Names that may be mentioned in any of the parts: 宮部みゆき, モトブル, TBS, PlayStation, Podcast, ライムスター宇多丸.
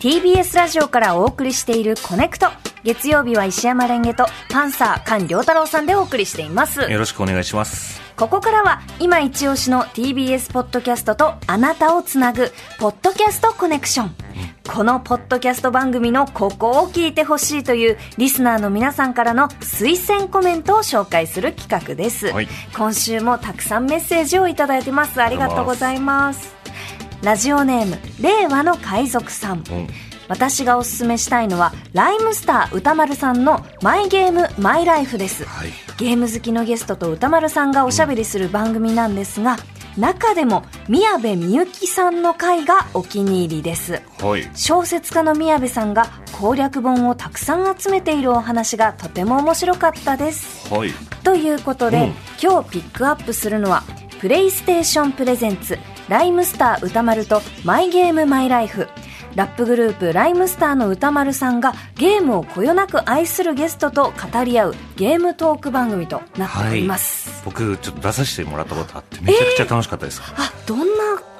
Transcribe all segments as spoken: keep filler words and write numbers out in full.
ティービーエス ラジオからお送りしているコネクト。月曜日は石山レンゲとパンサー菅良太郎さんでお送りしています。よろしくお願いします。ここからは今一押しの ティービーエス ポッドキャストとあなたをつなぐポッドキャストコネクション、うん、このポッドキャスト番組のここを聞いてほしいというリスナーの皆さんからの推薦コメントを紹介する企画です、はい、今週もたくさんメッセージをいただいてます。ありがとうございます。ラジオネーム令和の海賊さん、うん、私がおすすめしたいのはライムスター歌丸さんのマイゲームマイライフです、はい、ゲーム好きのゲストと歌丸さんがおしゃべりする番組なんですが、うん、中でも宮部みゆきさんの回がお気に入りです、はい、小説家の宮部さんが攻略本をたくさん集めているお話がとても面白かったです、はい、ということで、うん、今日ピックアップするのはプレイステーションプレゼンツライムスター歌丸とマイゲームマイライフ。ラップグループライムスターの歌丸さんがゲームをこよなく愛するゲストと語り合うゲームトーク番組となっております、はい、僕ちょっと出させてもらったことあってめちゃくちゃ楽しかったです、えー、あ、どんな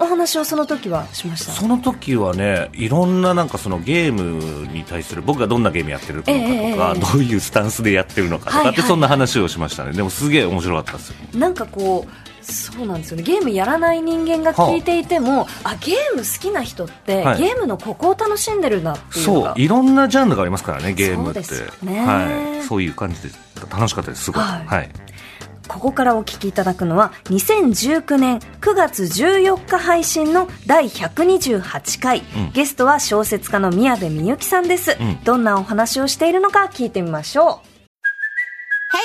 お話をその時はしました？その時はね、いろんななんかそのゲームに対する僕がどんなゲームやってるのかとか、えー、どういうスタンスでやってるのかとかって、はいはい、そんな話をしましたね。でもすげえ面白かったですよ。なんかこうそうなんですよね、ゲームやらない人間が聞いていても、はあ、あゲーム好きな人って、はい、ゲームのここを楽しんでるなっていうのがそういろんなジャンルがありますからねゲームって。 そうですね、はい、そういう感じで楽しかったですすごい、はいはい。ここからお聞きいただくのはにせんじゅうきゅうねんくがつじゅうよっか配信のだいひゃくにじゅうはちかい、うん、ゲストは小説家の宮部みゆきさんです、うん、どんなお話をしているのか聞いてみましょう。Hey,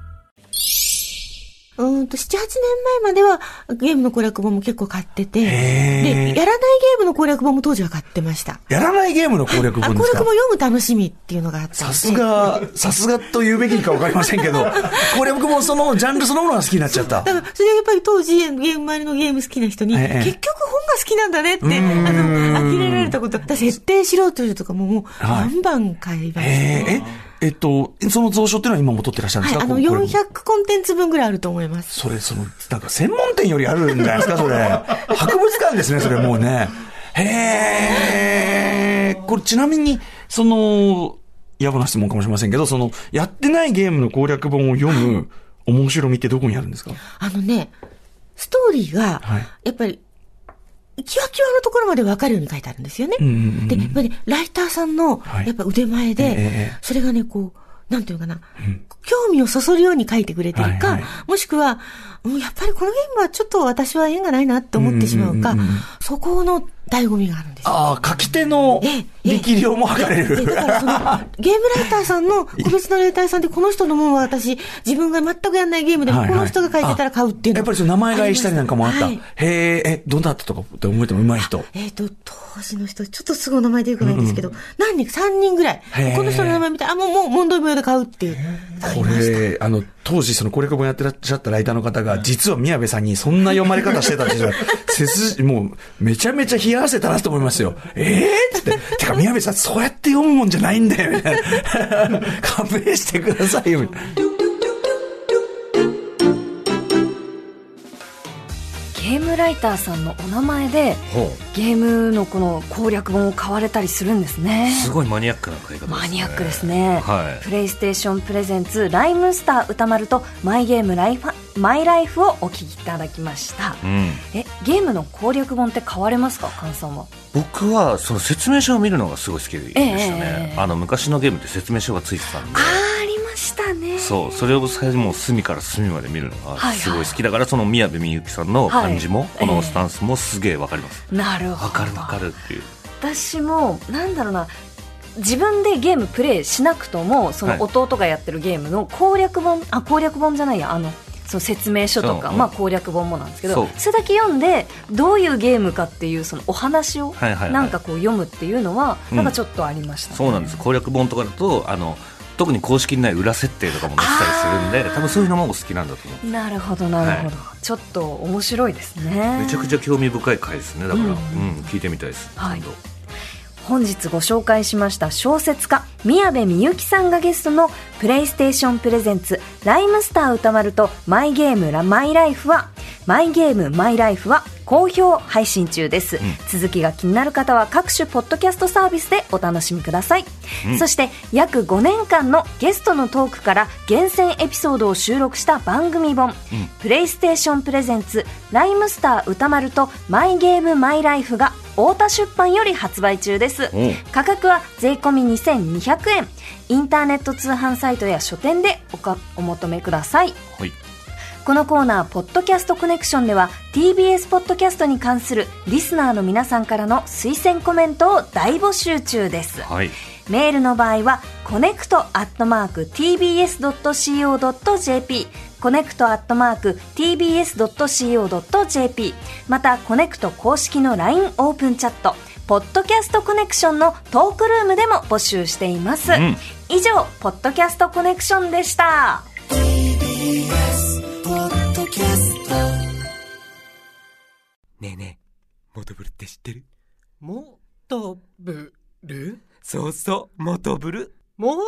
うんとななはちねんまえまではゲームの攻略本も結構買ってて、でやらないゲームの攻略本も当時は買ってました。やらないゲームの攻略本ですか？攻略本読む楽しみっていうのがあった。さすがさすがと言うべきか分かりませんけど攻略本そのジャンルそのものが好きになっちゃった。だからそれはやっぱり当時ゲーム周りのゲーム好きな人に結局本が好きなんだねってあの呆れられたこと。設定しろというとかももう何番買いました。えっと、その蔵書っていうのは今も取ってらっしゃるんですか？はい、あの、よんひゃくコンテンツぶんぐらいあると思います。それ、その、なんか専門店よりあるんじゃないですか、それ。博物館ですね、それもうね。へー。これちなみに、その、やばな質問かもしれませんけど、その、やってないゲームの攻略本を読む面白みってどこにあるんですか？あのね、ストーリーが、やっぱり、はいキワキワのところまで分かるように書いてあるんですよね。うんうんうん、で、やっぱり、ね、ライターさんの、やっぱ腕前で、はいえー、それがね、こう、なんていうかな、うん、興味をそそるように書いてくれてるか、はいはい、もしくは、うん、やっぱりこのゲームはちょっと私は縁がないなって思ってしまうか、うんうんうん、そこの醍醐味があるんですよ。ああ、書き手の力量も測れる。だからその、ゲームライターさんの、個別のライターさんでこの人のものは私、自分が全くやんないゲームでも、この人が書いてたら買うっていうの、はいはい、やっぱりその名前買いしたりなんかもあった。はい、へえ、え、どんなったとかって思えても上手い人。えっ、ー、と、当時の人、ちょっとすごい名前でよくないんですけど、うんうん、何人かさんにんぐらい、この人の名前見て、あ、もう、もう、問答無用で買うっていう。これ、あの、当時その攻略本やってらっしゃったライターの方が、実は宮部さんにそんな読まれ方してたっていうのは、せず、もう、めちゃめちゃ冷や汗たらすと思いますよ。ええー、って。てか、宮部さん、そうやって読むもんじゃないんだよ、みたいな。勘弁してくださいよ、みたいな。ゲームライターさんのお名前で、ゲームのこの攻略本を買われたりするんですね。すごいマニアックな買い方ですね。マニアックですね。はい。プレイステーションプレゼンツ、ライムスター歌丸とマイゲームライファマイライフをお聞きいただきました、うん、えゲームの攻略本って買われますか、感想も。僕はその説明書を見るのがすごい好きでしたね、えー、あの昔のゲームって説明書がついてたんで、ありましたね。そう、それをもう隅から隅まで見るのがすごい好きだから、はいはい、その宮部みゆきさんの感じも、はい、このスタンスもすげえわかります、えー、なるほど、わかるわかるっていう。私もなんだろうな、自分でゲームプレイしなくともその弟がやってるゲームの攻略本、はい、あ攻略本じゃないや、あのその説明書とか、まあ、攻略本もなんですけど、それだけ読んでどういうゲームかっていうそのお話をなんかこう読むっていうのはなんかちょっとありました、ね、うん、そうなんです。攻略本とかだとあの特に公式にない裏設定とかも載せたりするんで、多分そういうのもお好きなんだと思う。なるほどなるほど、はい、ちょっと面白いですね。めちゃくちゃ興味深い回ですね。だから、うんうん、聞いてみたいです、はい。本日ご紹介しました小説家宮部みゆきさんがゲストのプレイステーションプレゼンツライムスター歌丸とマイゲームマイライフはマイゲームマイライフは好評配信中です、うん、続きが気になる方は各種ポッドキャストサービスでお楽しみください、うん、そして約ごねんかんのゲストのトークから厳選エピソードを収録した番組本、うん、プレイステーションプレゼンツライムスター歌丸とマイゲームマイライフが太田出版より発売中です。価格は税込みにせんにひゃくえん、インターネット通販サイトや書店で お, かお求めください、はい。このコーナーポッドキャストコネクションでは ティービーエス ポッドキャストに関するリスナーの皆さんからの推薦コメントを大募集中です、はい。メールの場合はコネクトアットマーク ティービーエスドットシーオードットジェーピー、コネクトアットマーク ティービーエスドットシーオードットジェーピー、 またコネクト公式の ライン オープンチャットポッドキャストコネクションのトークルームでも募集しています、うん、以上ポッドキャストコネクションでした。 ティービーエス ポッドキャスト。ねえねえ、モトブルって知ってる？モトブル？そうそう、モトブル、モモ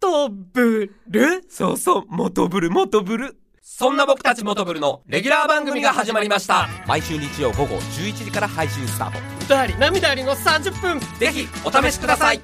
トブル、そうそう、モトブルモトブル。そんな僕たちモトブルのレギュラー番組が始まりました。毎週日曜午後じゅういちじから配信スタート。歌あり涙ありのさんじゅっぷん、ぜひお試しください。